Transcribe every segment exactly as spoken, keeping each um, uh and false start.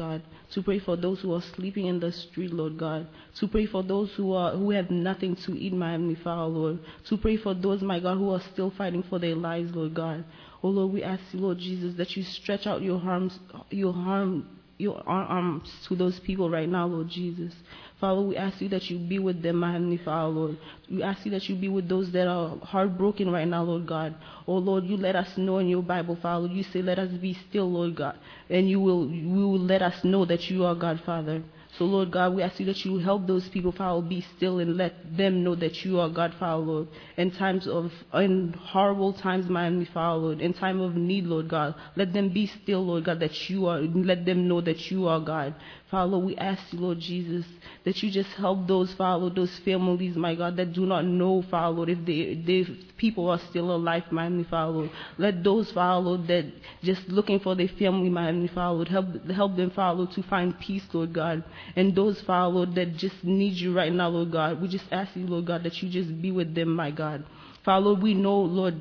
God, to pray for those who are sleeping in the street, Lord God, to pray for those who are who have nothing to eat, my Heavenly Father, Lord, to pray for those, my God, who are still fighting for their lives, Lord God. Oh, Lord, we ask you, Lord Jesus, that you stretch out your arms, your arm, your arms to those people right now, Lord Jesus. Father, we ask you that you be with them, my Heavenly Father, Lord. We ask you that you be with those that are heartbroken right now, Lord God. Oh, Lord, you let us know in your Bible, Father. You say, let us be still, Lord God. And you will, you will let us know that you are God, Father. So, Lord God, we ask you that you help those people, Father, be still and let them know that you are God, Father, Lord. In times of, in horrible times, my Heavenly Father, Lord, in time of need, Lord God, let them be still, Lord God, that you are, let them know that you are God. Father, we ask you, Lord Jesus, that you just help those, Father, those families, my God, that do not know, Father, Lord, if they, they, people are still alive, my Heavenly Father, Lord. Let those, Father, Lord, that just looking for their family, my Heavenly Father, Lord, help, help them, Father, Lord, to find peace, Lord God. And those, Father, Lord, that just need you right now, Lord God, we just ask you, Lord God, that you just be with them, my God. Father, Lord, we know, Lord,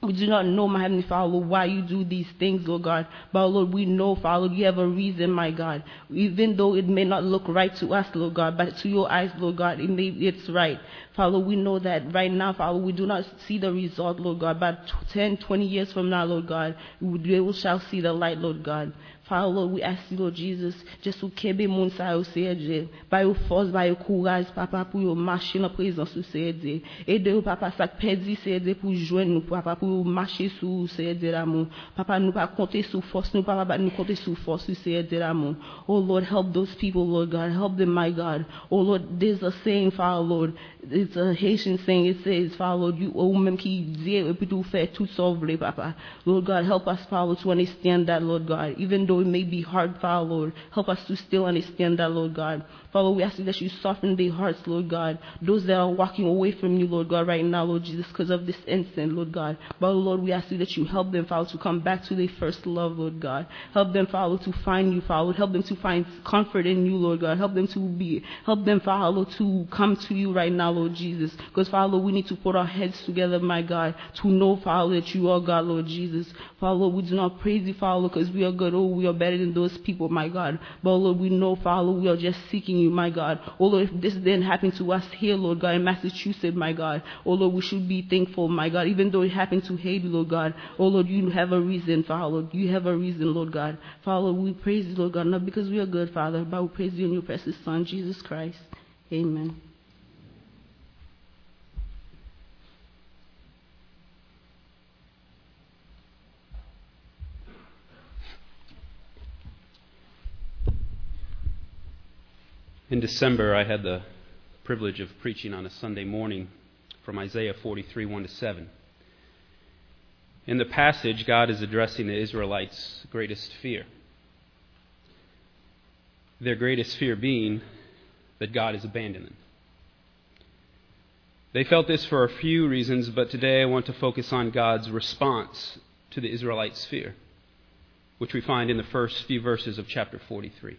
we do not know, my Heavenly Father, Lord, why you do these things, Lord God. But, Lord, we know, Father, Lord, you have a reason, my God. Even though it may not look right to us, Lord God, but to your eyes, Lord God, it may, it's right. Father, we know that right now, Father, we do not see the result, Lord God. But ten, twenty years from now, Lord God, we shall see the light, Lord God. Father, Lord, we ask you, Lord Jesus, just to keep him on sa oseje, by your force, by your courage, Papa, pour your marcher na présence sur oseje. Aide nous, Papa, ça perdu oseje pour joindre nous, Papa, pour marcher sur oseje l'amour. Papa, nous pas compter sur force, nous Papa, nous compter sur force sur oseje l'amour. Oh Lord, help those people, Lord God, help them, my God. Oh Lord, there's a saying, Father, Lord, it's a Haitian saying. It says, Father, Lord, you oh même qui dit et puis tout faire tout sauver, Papa. Lord God, help us, Father, to understand that, Lord God, even though it may be hard, Father, Lord. Help us to still understand that, Lord God. Father, we ask you that you soften their hearts, Lord God. Those that are walking away from you, Lord God, right now, Lord Jesus, because of this incident, Lord God. But, Lord, we ask you that you help them, Father, to come back to their first love, Lord God. Help them, Father, to find you, Father. Help them to find comfort in you, Lord God. Help them to be, help them, Father, Lord, to come to you right now, Lord Jesus. Because, Father, Lord, we need to put our heads together, my God, to know, Father, that you are God, Lord Jesus. Father, Lord, we do not praise you, Father, because we are good. Oh, we are better than those people, my God. But, Lord, we know, Father, we are just seeking you, my God. Oh, Lord, if this didn't happen to us here, Lord God, in Massachusetts, my God. Oh, Lord, we should be thankful, my God, even though it happened to Haiti, Lord God. Oh, Lord, you have a reason, Father, Lord. You have a reason, Lord God. Father, we praise you, Lord God, not because we are good, Father, but we praise you in your precious Son, Jesus Christ. Amen. In December, I had the privilege of preaching on a Sunday morning from Isaiah forty-three, one to seven. In the passage, God is addressing the Israelites' greatest fear. Their greatest fear being that God has abandoned them. They felt this for a few reasons, but today I want to focus on God's response to the Israelites' fear, which we find in the first few verses of chapter forty-three.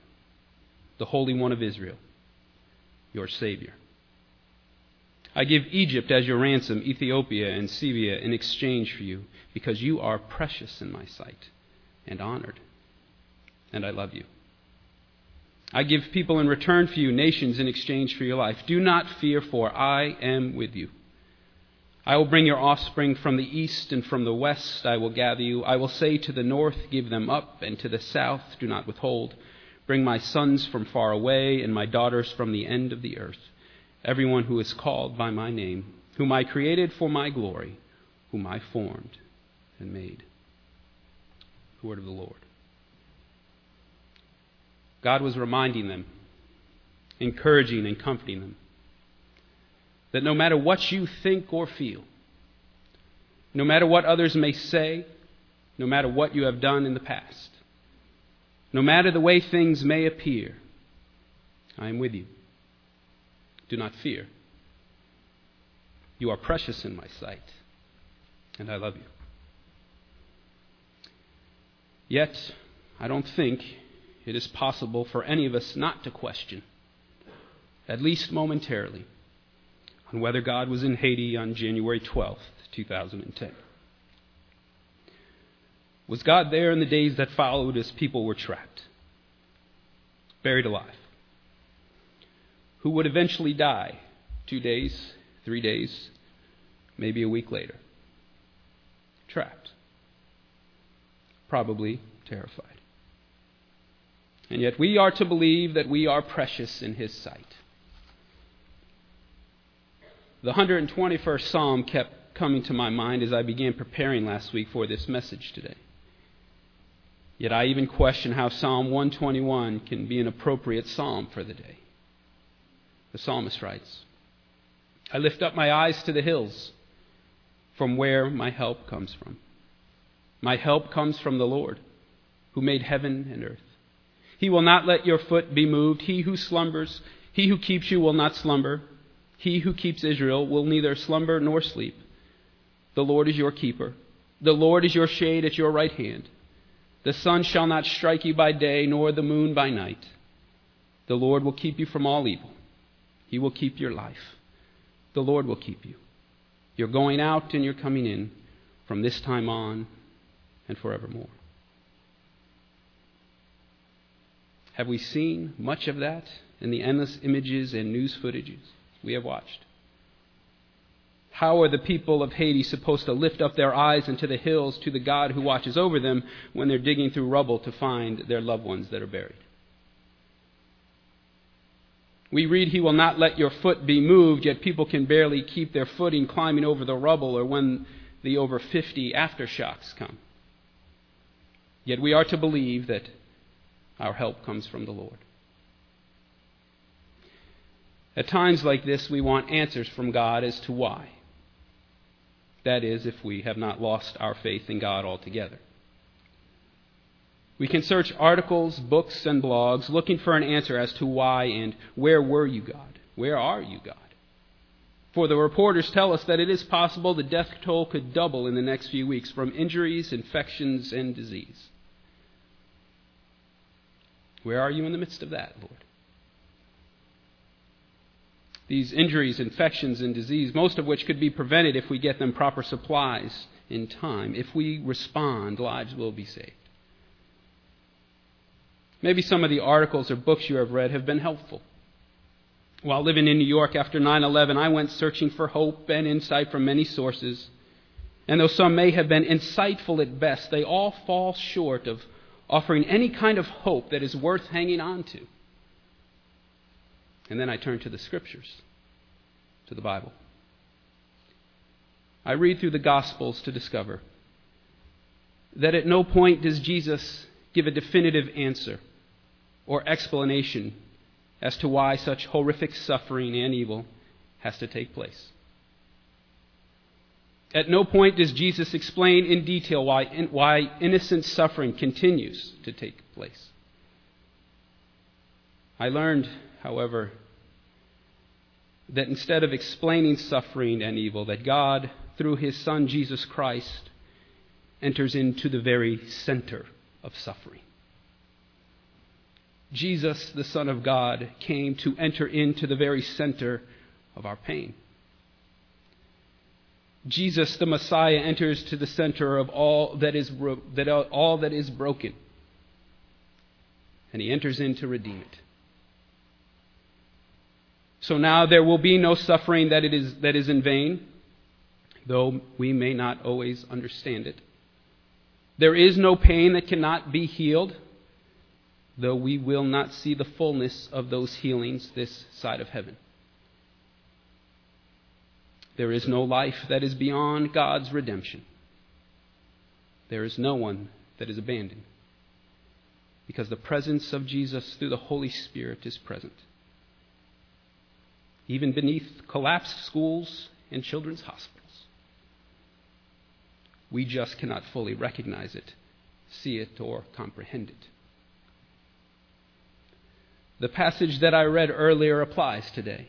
the Holy One of Israel, your Savior. I give Egypt as your ransom, Ethiopia and Seba in exchange for you, because you are precious in my sight and honored, and I love you. I give people in return for you, nations in exchange for your life. Do not fear, for I am with you. I will bring your offspring from the east and from the west. I will gather you. I will say to the north, give them up, and to the south, do not withhold. Bring my sons from far away and my daughters from the end of the earth, everyone who is called by my name, whom I created for my glory, whom I formed and made. The word of the Lord. God was reminding them, encouraging and comforting them, that no matter what you think or feel, no matter what others may say, no matter what you have done in the past, No matter the way things may appear, I am with you. Do not fear. You are precious in my sight, and I love you. Yet, I don't think it is possible for any of us not to question, at least momentarily, on whether God was in Haiti on January twelfth, two thousand ten. Was God there in the days that followed as people were trapped, buried alive? Who would eventually die two days, three days, maybe a week later? Trapped. Probably terrified. And yet we are to believe that we are precious in his sight. The one hundred twenty-first Psalm kept coming to my mind as I began preparing last week for this message today. Yet I even question how Psalm one twenty-one can be an appropriate psalm for the day. The psalmist writes, I lift up my eyes to the hills, from where my help comes from. My help comes from the Lord, who made heaven and earth. He will not let your foot be moved. He who slumbers, he who keeps you will not slumber. He who keeps Israel will neither slumber nor sleep. The Lord is your keeper. The Lord is your shade at your right hand. The sun shall not strike you by day, nor the moon by night. The Lord will keep you from all evil. He will keep your life. The Lord will keep you. You're going out and you're coming in from this time on and forevermore. Have we seen much of that in the endless images and news footages we have watched? How are the people of Haiti supposed to lift up their eyes into the hills to the God who watches over them when they're digging through rubble to find their loved ones that are buried? We read, he will not let your foot be moved, yet people can barely keep their footing climbing over the rubble or when the over fifty aftershocks come. Yet we are to believe that our help comes from the Lord. At times like this, we want answers from God as to why. That is, if we have not lost our faith in God altogether. We can search articles, books, and blogs looking for an answer as to why and where were you, God? Where are you, God? For the reporters tell us that it is possible the death toll could double in the next few weeks from injuries, infections, and disease. Where are you in the midst of that, Lord? These injuries, infections, and disease, most of which could be prevented if we get them proper supplies in time. If we respond, lives will be saved. Maybe some of the articles or books you have read have been helpful. While living in New York after nine eleven, I went searching for hope and insight from many sources. And though some may have been insightful at best, they all fall short of offering any kind of hope that is worth hanging on to. And then I turn to the Scriptures, to the Bible. I read through the Gospels to discover that at no point does Jesus give a definitive answer or explanation as to why such horrific suffering and evil has to take place. At no point does Jesus explain in detail why, why innocent suffering continues to take place. I learned, however, that instead of explaining suffering and evil, that God, through his Son Jesus Christ, enters into the very center of suffering. Jesus, the Son of God, came to enter into the very center of our pain. Jesus, the Messiah, enters to the center of all that is that all that is broken, and he enters in to redeem it. So now there will be no suffering that it is that is in vain, though we may not always understand it. There is no pain that cannot be healed, though we will not see the fullness of those healings this side of heaven. There is no life that is beyond God's redemption. There is no one that is abandoned, because the presence of Jesus through the Holy Spirit is present, even beneath collapsed schools and children's hospitals. We just cannot fully recognize it, see it, or comprehend it. The passage that I read earlier applies today.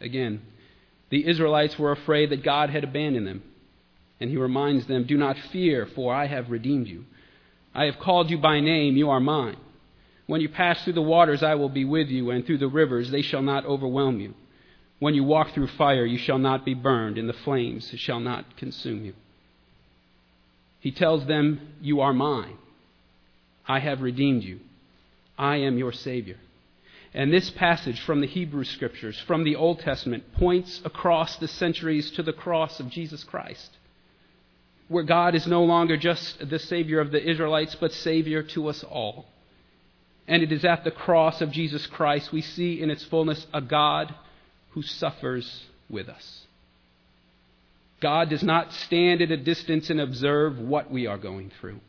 Again, the Israelites were afraid that God had abandoned them. And he reminds them, "Do not fear, for I have redeemed you. I have called you by name, you are mine. When you pass through the waters, I will be with you, and through the rivers, they shall not overwhelm you. When you walk through fire, you shall not be burned, and the flames shall not consume you." He tells them, "You are mine. I have redeemed you. I am your Savior." And this passage from the Hebrew Scriptures, from the Old Testament, points across the centuries to the cross of Jesus Christ, where God is no longer just the Savior of the Israelites, but Savior to us all. And it is at the cross of Jesus Christ we see in its fullness a God who suffers with us. God does not stand at a distance and observe what we are going through.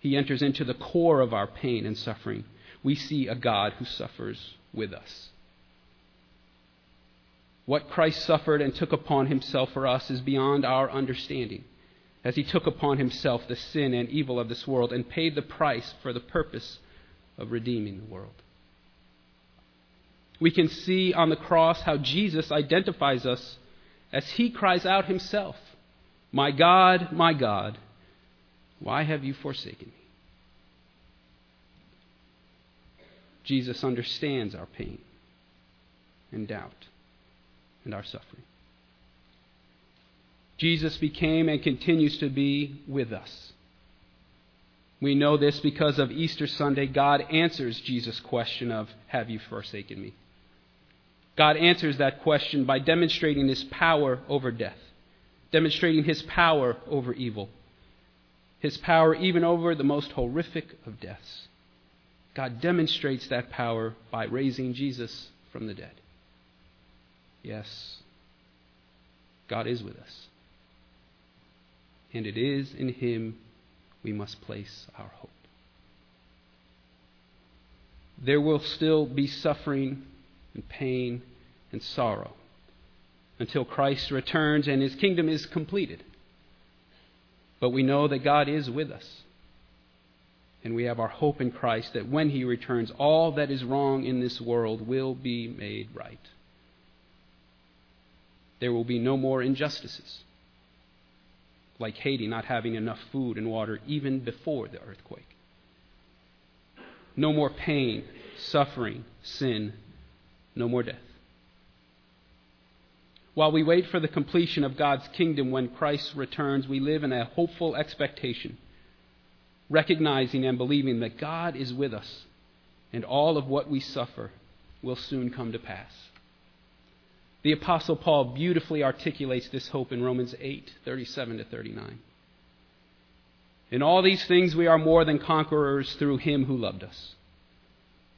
He enters into the core of our pain and suffering. We see a God who suffers with us. What Christ suffered and took upon himself for us is beyond our understanding, as he took upon himself the sin and evil of this world and paid the price for the purpose of redeeming the world. We can see on the cross how Jesus identifies us as he cries out himself, "My God, my God, why have you forsaken me?" Jesus understands our pain and doubt and our suffering. Jesus became and continues to be with us. We know this because of Easter Sunday. God answers Jesus' question of, "Have you forsaken me?" God answers that question by demonstrating his power over death, demonstrating his power over evil, his power even over the most horrific of deaths. God demonstrates that power by raising Jesus from the dead. Yes, God is with us. And it is in him we must place our hope. There will still be suffering and pain and sorrow until Christ returns and his kingdom is completed. But we know that God is with us. And we have our hope in Christ that when he returns, all that is wrong in this world will be made right. There will be no more injustices, like Haiti not having enough food and water even before the earthquake. No more pain, suffering, sin, no more death. While we wait for the completion of God's kingdom when Christ returns, we live in a hopeful expectation, recognizing and believing that God is with us and all of what we suffer will soon come to pass. The Apostle Paul beautifully articulates this hope in Romans eight, thirty-seven to thirty-nine. "In all these things we are more than conquerors through him who loved us.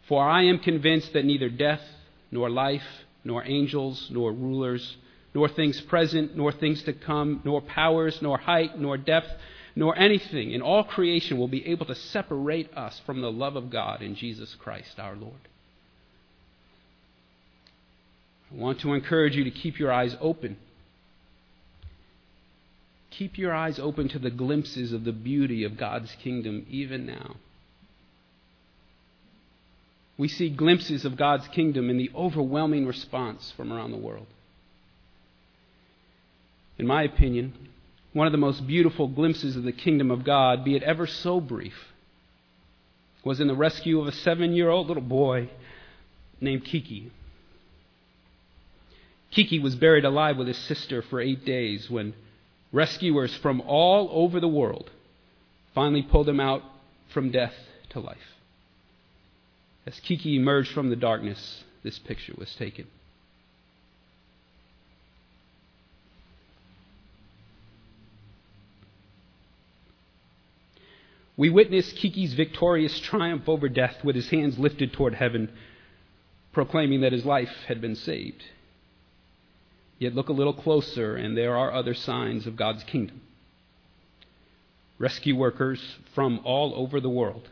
For I am convinced that neither death, nor life, nor angels, nor rulers, nor things present, nor things to come, nor powers, nor height, nor depth, nor anything in all creation will be able to separate us from the love of God in Jesus Christ our Lord." I want to encourage you to keep your eyes open. Keep your eyes open to the glimpses of the beauty of God's kingdom even now. We see glimpses of God's kingdom in the overwhelming response from around the world. In my opinion, one of the most beautiful glimpses of the kingdom of God, be it ever so brief, was in the rescue of a seven-year-old little boy named Kiki. Kiki was buried alive with his sister for eight days when rescuers from all over the world finally pulled him out from death to life. As Kiki emerged from the darkness, this picture was taken. We witness Kiki's victorious triumph over death with his hands lifted toward heaven, proclaiming that his life had been saved. Yet look a little closer, and there are other signs of God's kingdom. Rescue workers from all over the world,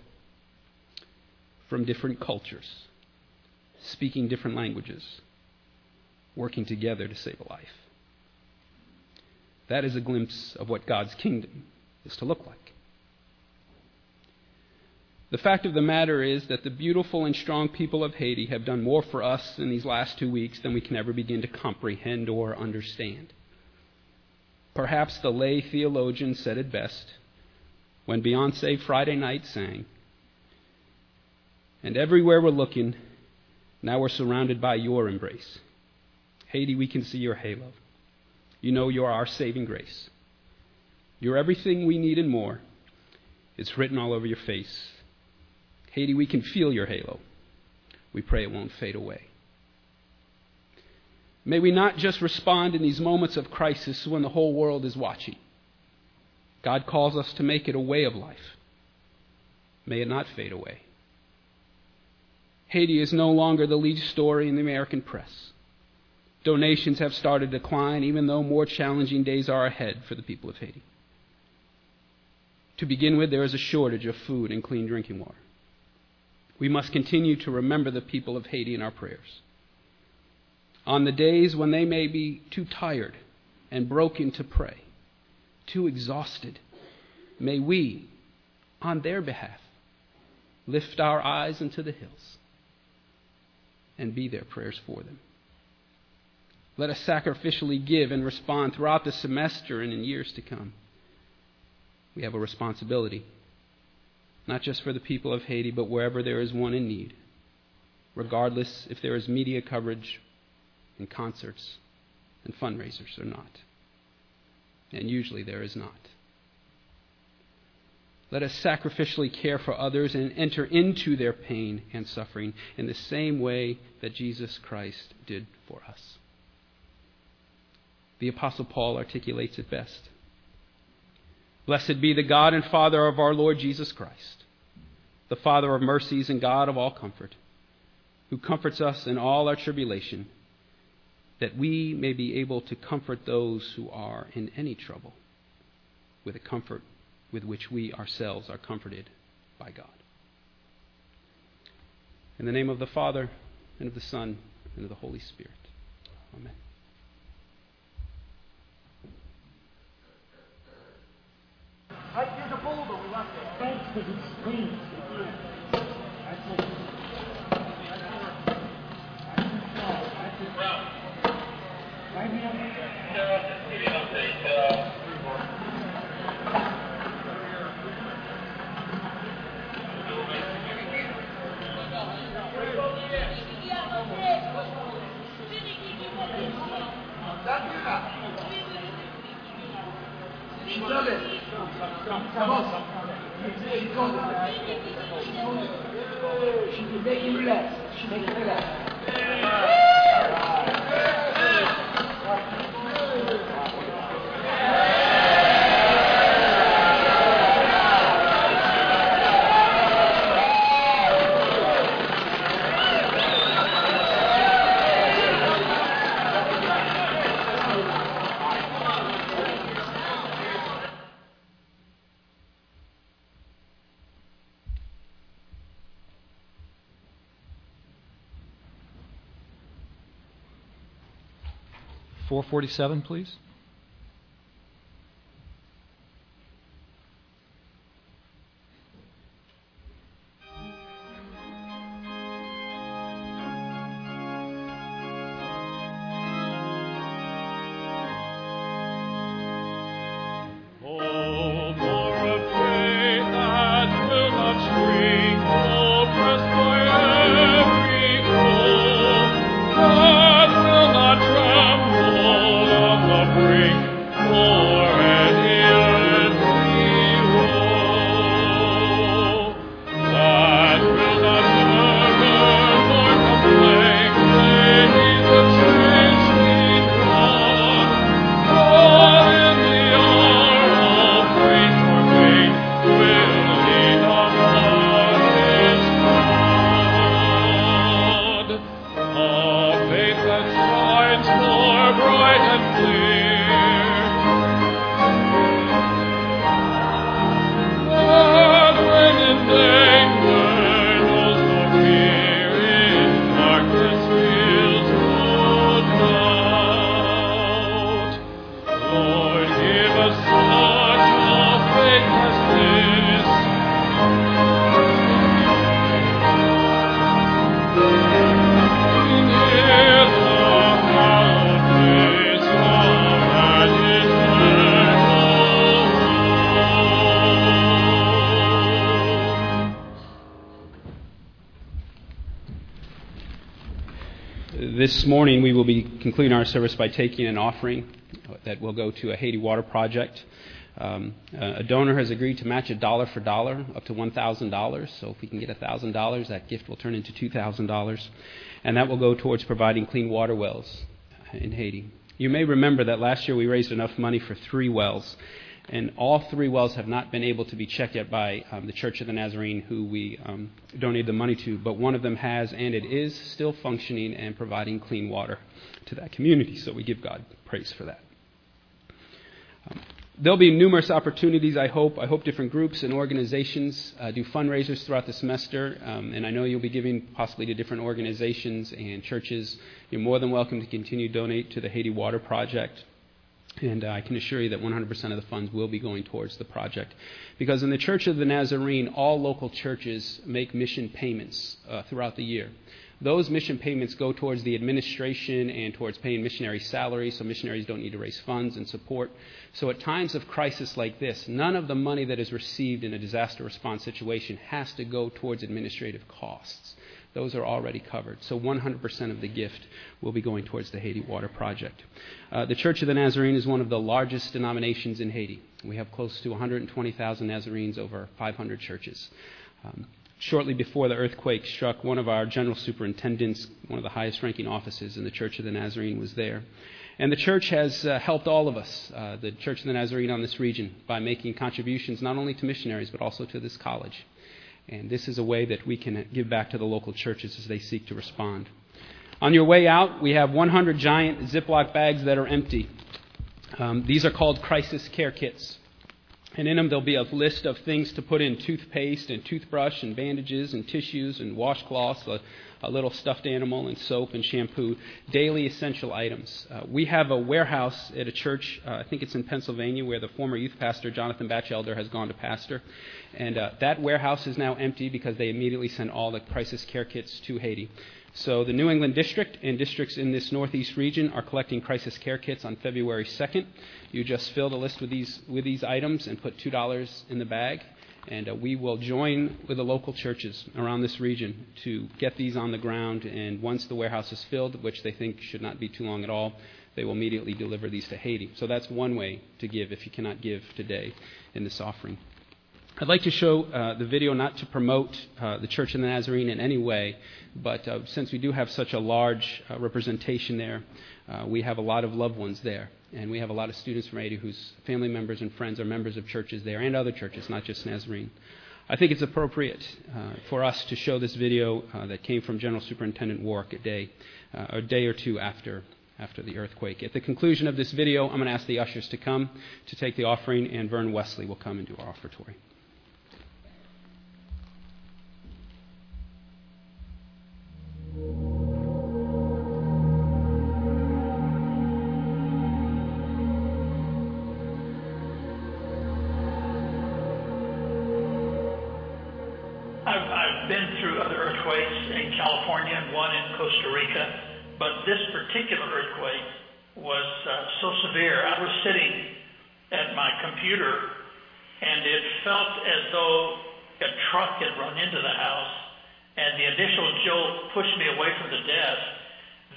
from different cultures, speaking different languages, working together to save a life. That is a glimpse of what God's kingdom is to look like. The fact of the matter is that the beautiful and strong people of Haiti have done more for us in these last two weeks than we can ever begin to comprehend or understand. Perhaps the lay theologian said it best when Beyonce Friday night sang, "And everywhere we're looking, now we're surrounded by your embrace. Haiti, we can see your halo. You know you're our saving grace. You're everything we need and more. It's written all over your face. Haiti, we can feel your halo. We pray it won't fade away." May we not just respond in these moments of crisis when the whole world is watching. God calls us to make it a way of life. May it not fade away. Haiti is no longer the lead story in the American press. Donations have started to decline, even though more challenging days are ahead for the people of Haiti. To begin with, there is a shortage of food and clean drinking water. We must continue to remember the people of Haiti in our prayers. On the days when they may be too tired and broken to pray, too exhausted, may we, on their behalf, lift our eyes into the hills and be their prayers for them. Let us sacrificially give and respond throughout the semester and in years to come. We have a responsibility, not just for the people of Haiti, but wherever there is one in need, regardless if there is media coverage and concerts and fundraisers or not. And usually there is not. Let us sacrificially care for others and enter into their pain and suffering in the same way that Jesus Christ did for us. The Apostle Paul articulates it best. "Blessed be the God and Father of our Lord Jesus Christ, the Father of mercies and God of all comfort, who comforts us in all our tribulation, that we may be able to comfort those who are in any trouble with a comfort with which we ourselves are comforted by God." In the name of the Father, and of the Son, and of the Holy Spirit. Amen. Thanks for this screen. Right here. She's making me laugh. She's making me laugh. four forty-seven, please. Love, This morning we will be concluding our service by taking an offering that will go to a Haiti water project. Um, a donor has agreed to match a dollar for dollar up to one thousand dollars. So if we can get one thousand dollars, that gift will turn into two thousand dollars. And that will go towards providing clean water wells in Haiti. You may remember that last year we raised enough money for three wells. And all three wells have not been able to be checked yet by um, the Church of the Nazarene, who we um, donated the money to. But one of them has, and it is still functioning and providing clean water to that community. So we give God praise for that. Um, there'll be numerous opportunities, I hope. I hope different groups and organizations uh, do fundraisers throughout the semester. Um, and I know you'll be giving possibly to different organizations and churches. You're more than welcome to continue to donate to the Haiti Water Project. And I can assure you that one hundred percent of the funds will be going towards the project. Because in the Church of the Nazarene, all local churches make mission payments uh, throughout the year. Those mission payments go towards the administration and towards paying missionary salaries, so missionaries don't need to raise funds and support. So at times of crisis like this, none of the money that is received in a disaster response situation has to go towards administrative costs. Those are already covered. So one hundred percent of the gift will be going towards the Haiti Water Project. Uh, the Church of the Nazarene is one of the largest denominations in Haiti. We have close to one hundred twenty thousand Nazarenes over five hundred churches. Um, shortly before the earthquake struck, one of our general superintendents, one of the highest-ranking offices in the Church of the Nazarene, was there. And the church has uh, helped all of us, uh, the Church of the Nazarene on this region, by making contributions not only to missionaries but also to this college. And this is a way that we can give back to the local churches as they seek to respond. On your way out, we have one hundred giant Ziploc bags that are empty. Um, these are called crisis care kits. And in them, there'll be a list of things to put in: toothpaste and toothbrush and bandages and tissues and washcloths, a, a little stuffed animal and soap and shampoo, daily essential items. Uh, we have a warehouse at a church, uh, I think it's in Pennsylvania, where the former youth pastor, Jonathan Batchelder, has gone to pastor. And uh, that warehouse is now empty because they immediately sent all the crisis care kits to Haiti. So the New England District and districts in this northeast region are collecting crisis care kits on February second. You just fill the list with these with these items and put two dollars in the bag, and uh, we will join with the local churches around this region to get these on the ground. And once the warehouse is filled, which they think should not be too long at all, they will immediately deliver these to Haiti. So that's one way to give if you cannot give today in this offering. I'd like to show uh, the video not to promote uh, the Church of the Nazarene in any way, but uh, since we do have such a large uh, representation there, uh, we have a lot of loved ones there. And we have a lot of students from Haiti whose family members and friends are members of churches there and other churches, not just Nazarene. I think it's appropriate uh, for us to show this video uh, that came from General Superintendent Warwick a day, uh, a day or two after after the earthquake. At the conclusion of this video, I'm going to ask the ushers to come to take the offering, and Vern Wesley will come and do our offertory. And it felt as though a truck had run into the house, and the initial jolt pushed me away from the desk.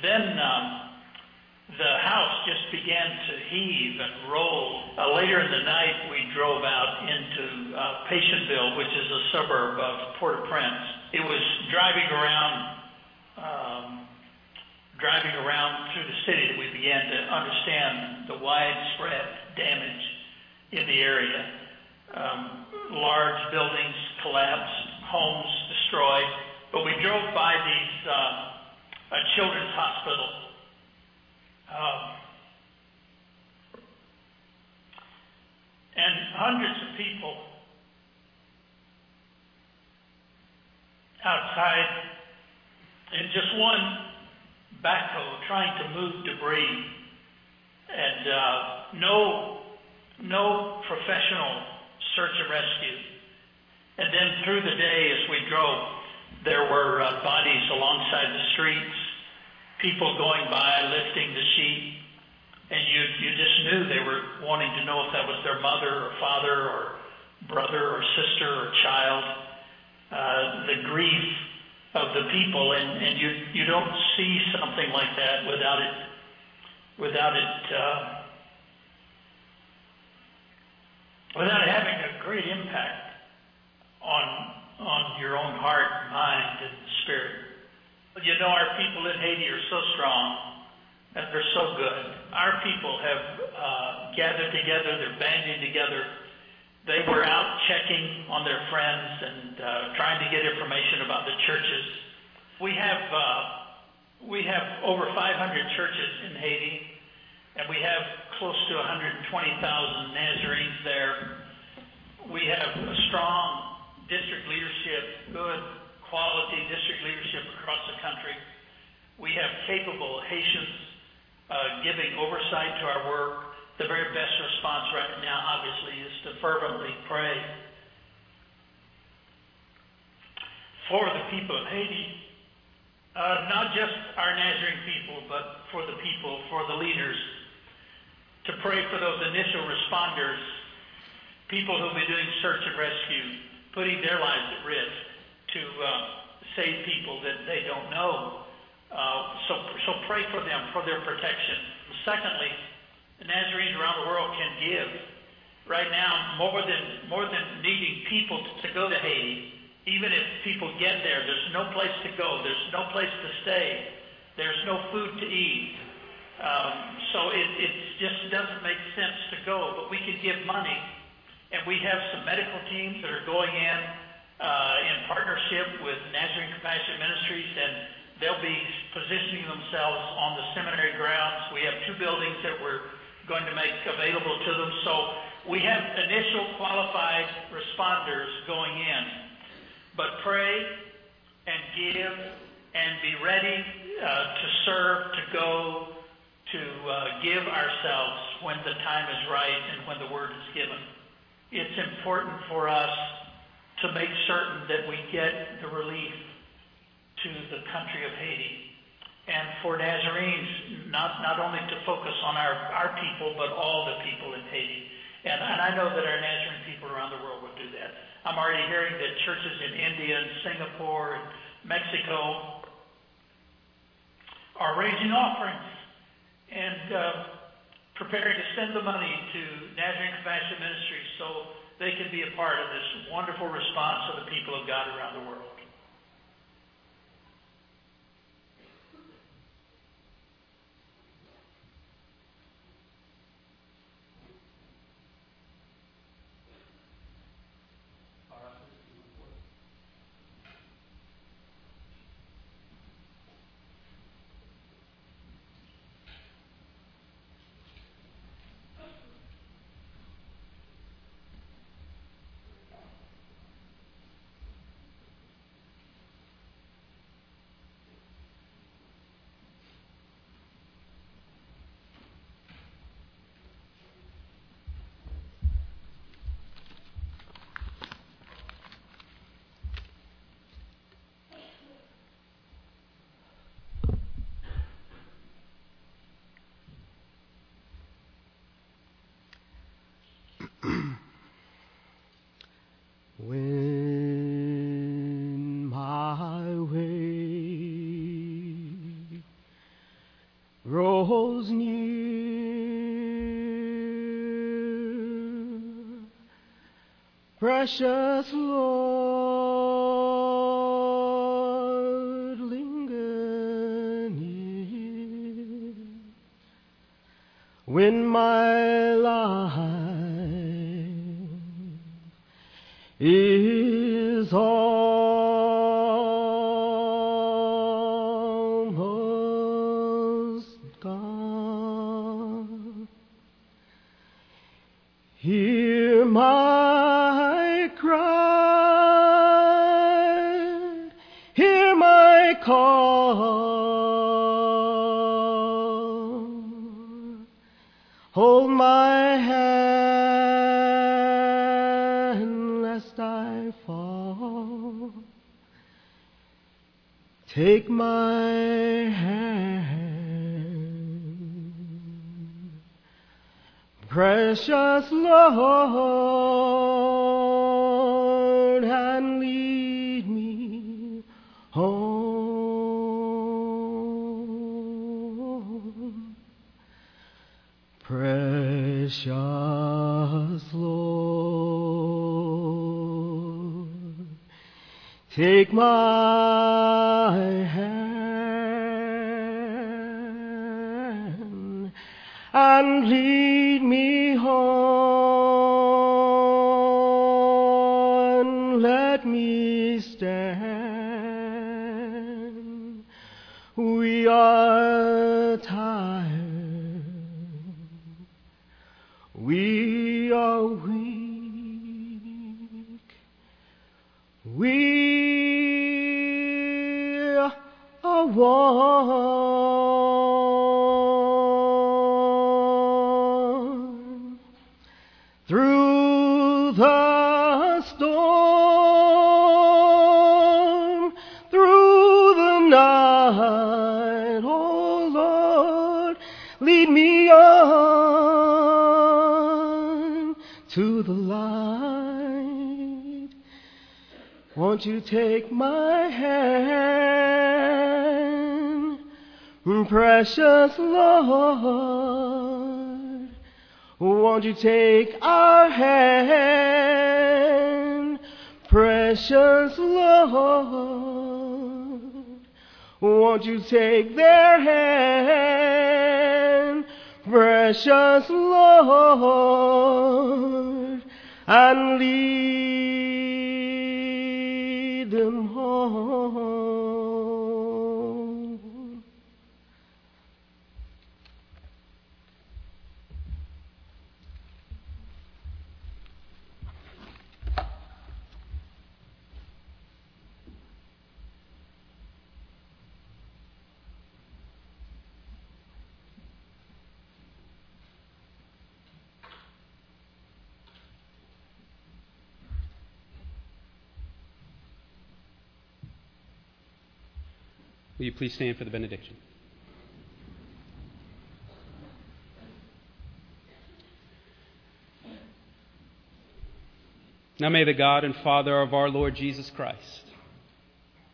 Then um, the house just began to heave and roll. Uh, later in the night, we drove out into uh, Patientville, which is a suburb of Port au Prince. It was driving around, um, driving around through the city that we began to understand the widespread damage in the area. Um, large buildings collapsed, homes destroyed. But we drove by these uh, a children's hospital. Um, and hundreds of people outside, and just one backhoe trying to move debris. And uh, no No professional search and rescue. And then through the day as we drove, there were uh, bodies alongside the streets, people going by lifting the sheep, and you you just knew they were wanting to know if that was their mother or father or brother or sister or child. Uh, the grief of the people, and, and you you don't see something like that without it without it uh, without it having a great impact on on your own heart, mind, and spirit. You know, our people in Haiti are so strong and they're so good. Our people have uh, gathered together, they're banding together. They were out checking on their friends and uh, trying to get information about the churches. We have uh, we have over five hundred churches in Haiti, and we have close to one hundred twenty thousand Nazarenes there. We have a strong district leadership, good quality district leadership across the country. We have capable Haitians uh, giving oversight to our work. The very best response right now, obviously, is to fervently pray for the people of Haiti, uh, not just our Nazarene people, but for the people, for the leaders, to pray for those initial responders, people who will be doing search and rescue, putting their lives at risk to uh, save people that they don't know. Uh, so, so pray for them, for their protection. Secondly, the Nazarenes around the world can give. Right now, more than more than needing people to, to go to Haiti, even if people get there, there's no place to go. There's no place to stay. There's no food to eat. Um, so it, it just doesn't make sense to go. But we can give money. And we have some medical teams that are going in uh, in partnership with Nazarene Compassion Ministries, and they'll be positioning themselves on the seminary grounds. We have two buildings that we're going to make available to them. So we have initial qualified responders going in. But pray and give and be ready uh, to serve, to go, to uh, give ourselves when the time is right and when the word is given. It's important for us to make certain that we get the relief to the country of Haiti. And for Nazarenes, not, not only to focus on our, our people, but all the people in Haiti. And, and I know that our Nazarene people around the world will do that. I'm already hearing that churches in India and Singapore and Mexico are raising offerings and uh, preparing to send the money to Nazarene Compassion Ministries so they can be a part of this wonderful response of the people of God around the world. When my way rolls near, precious Lord, linger near. When my life is almost gone, hear my cry, hear my call, hold my hand lest I fall. Take my hand, precious Lord, and lead me home. Refresh us, Lord. Take my hand and lead me on. Let me stand. We are tired. We are weak. We are one. Through the storm, through the night, oh Lord, lead me on to the light. Won't you take my hand, precious Lord? Won't you take our hand, precious Lord? Won't you take their hand, precious Lord, and lead them home. Will you please stand for the benediction? Now may the God and Father of our Lord Jesus Christ,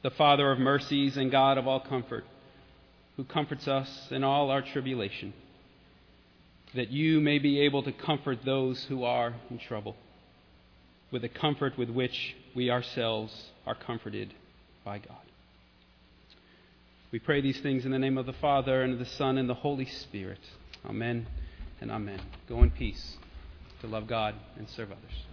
the Father of mercies and God of all comfort, who comforts us in all our tribulation, that you may be able to comfort those who are in trouble with the comfort with which we ourselves are comforted by God. We pray these things in the name of the Father, and of the Son, and the Holy Spirit. Amen and amen. Go in peace to love God and serve others.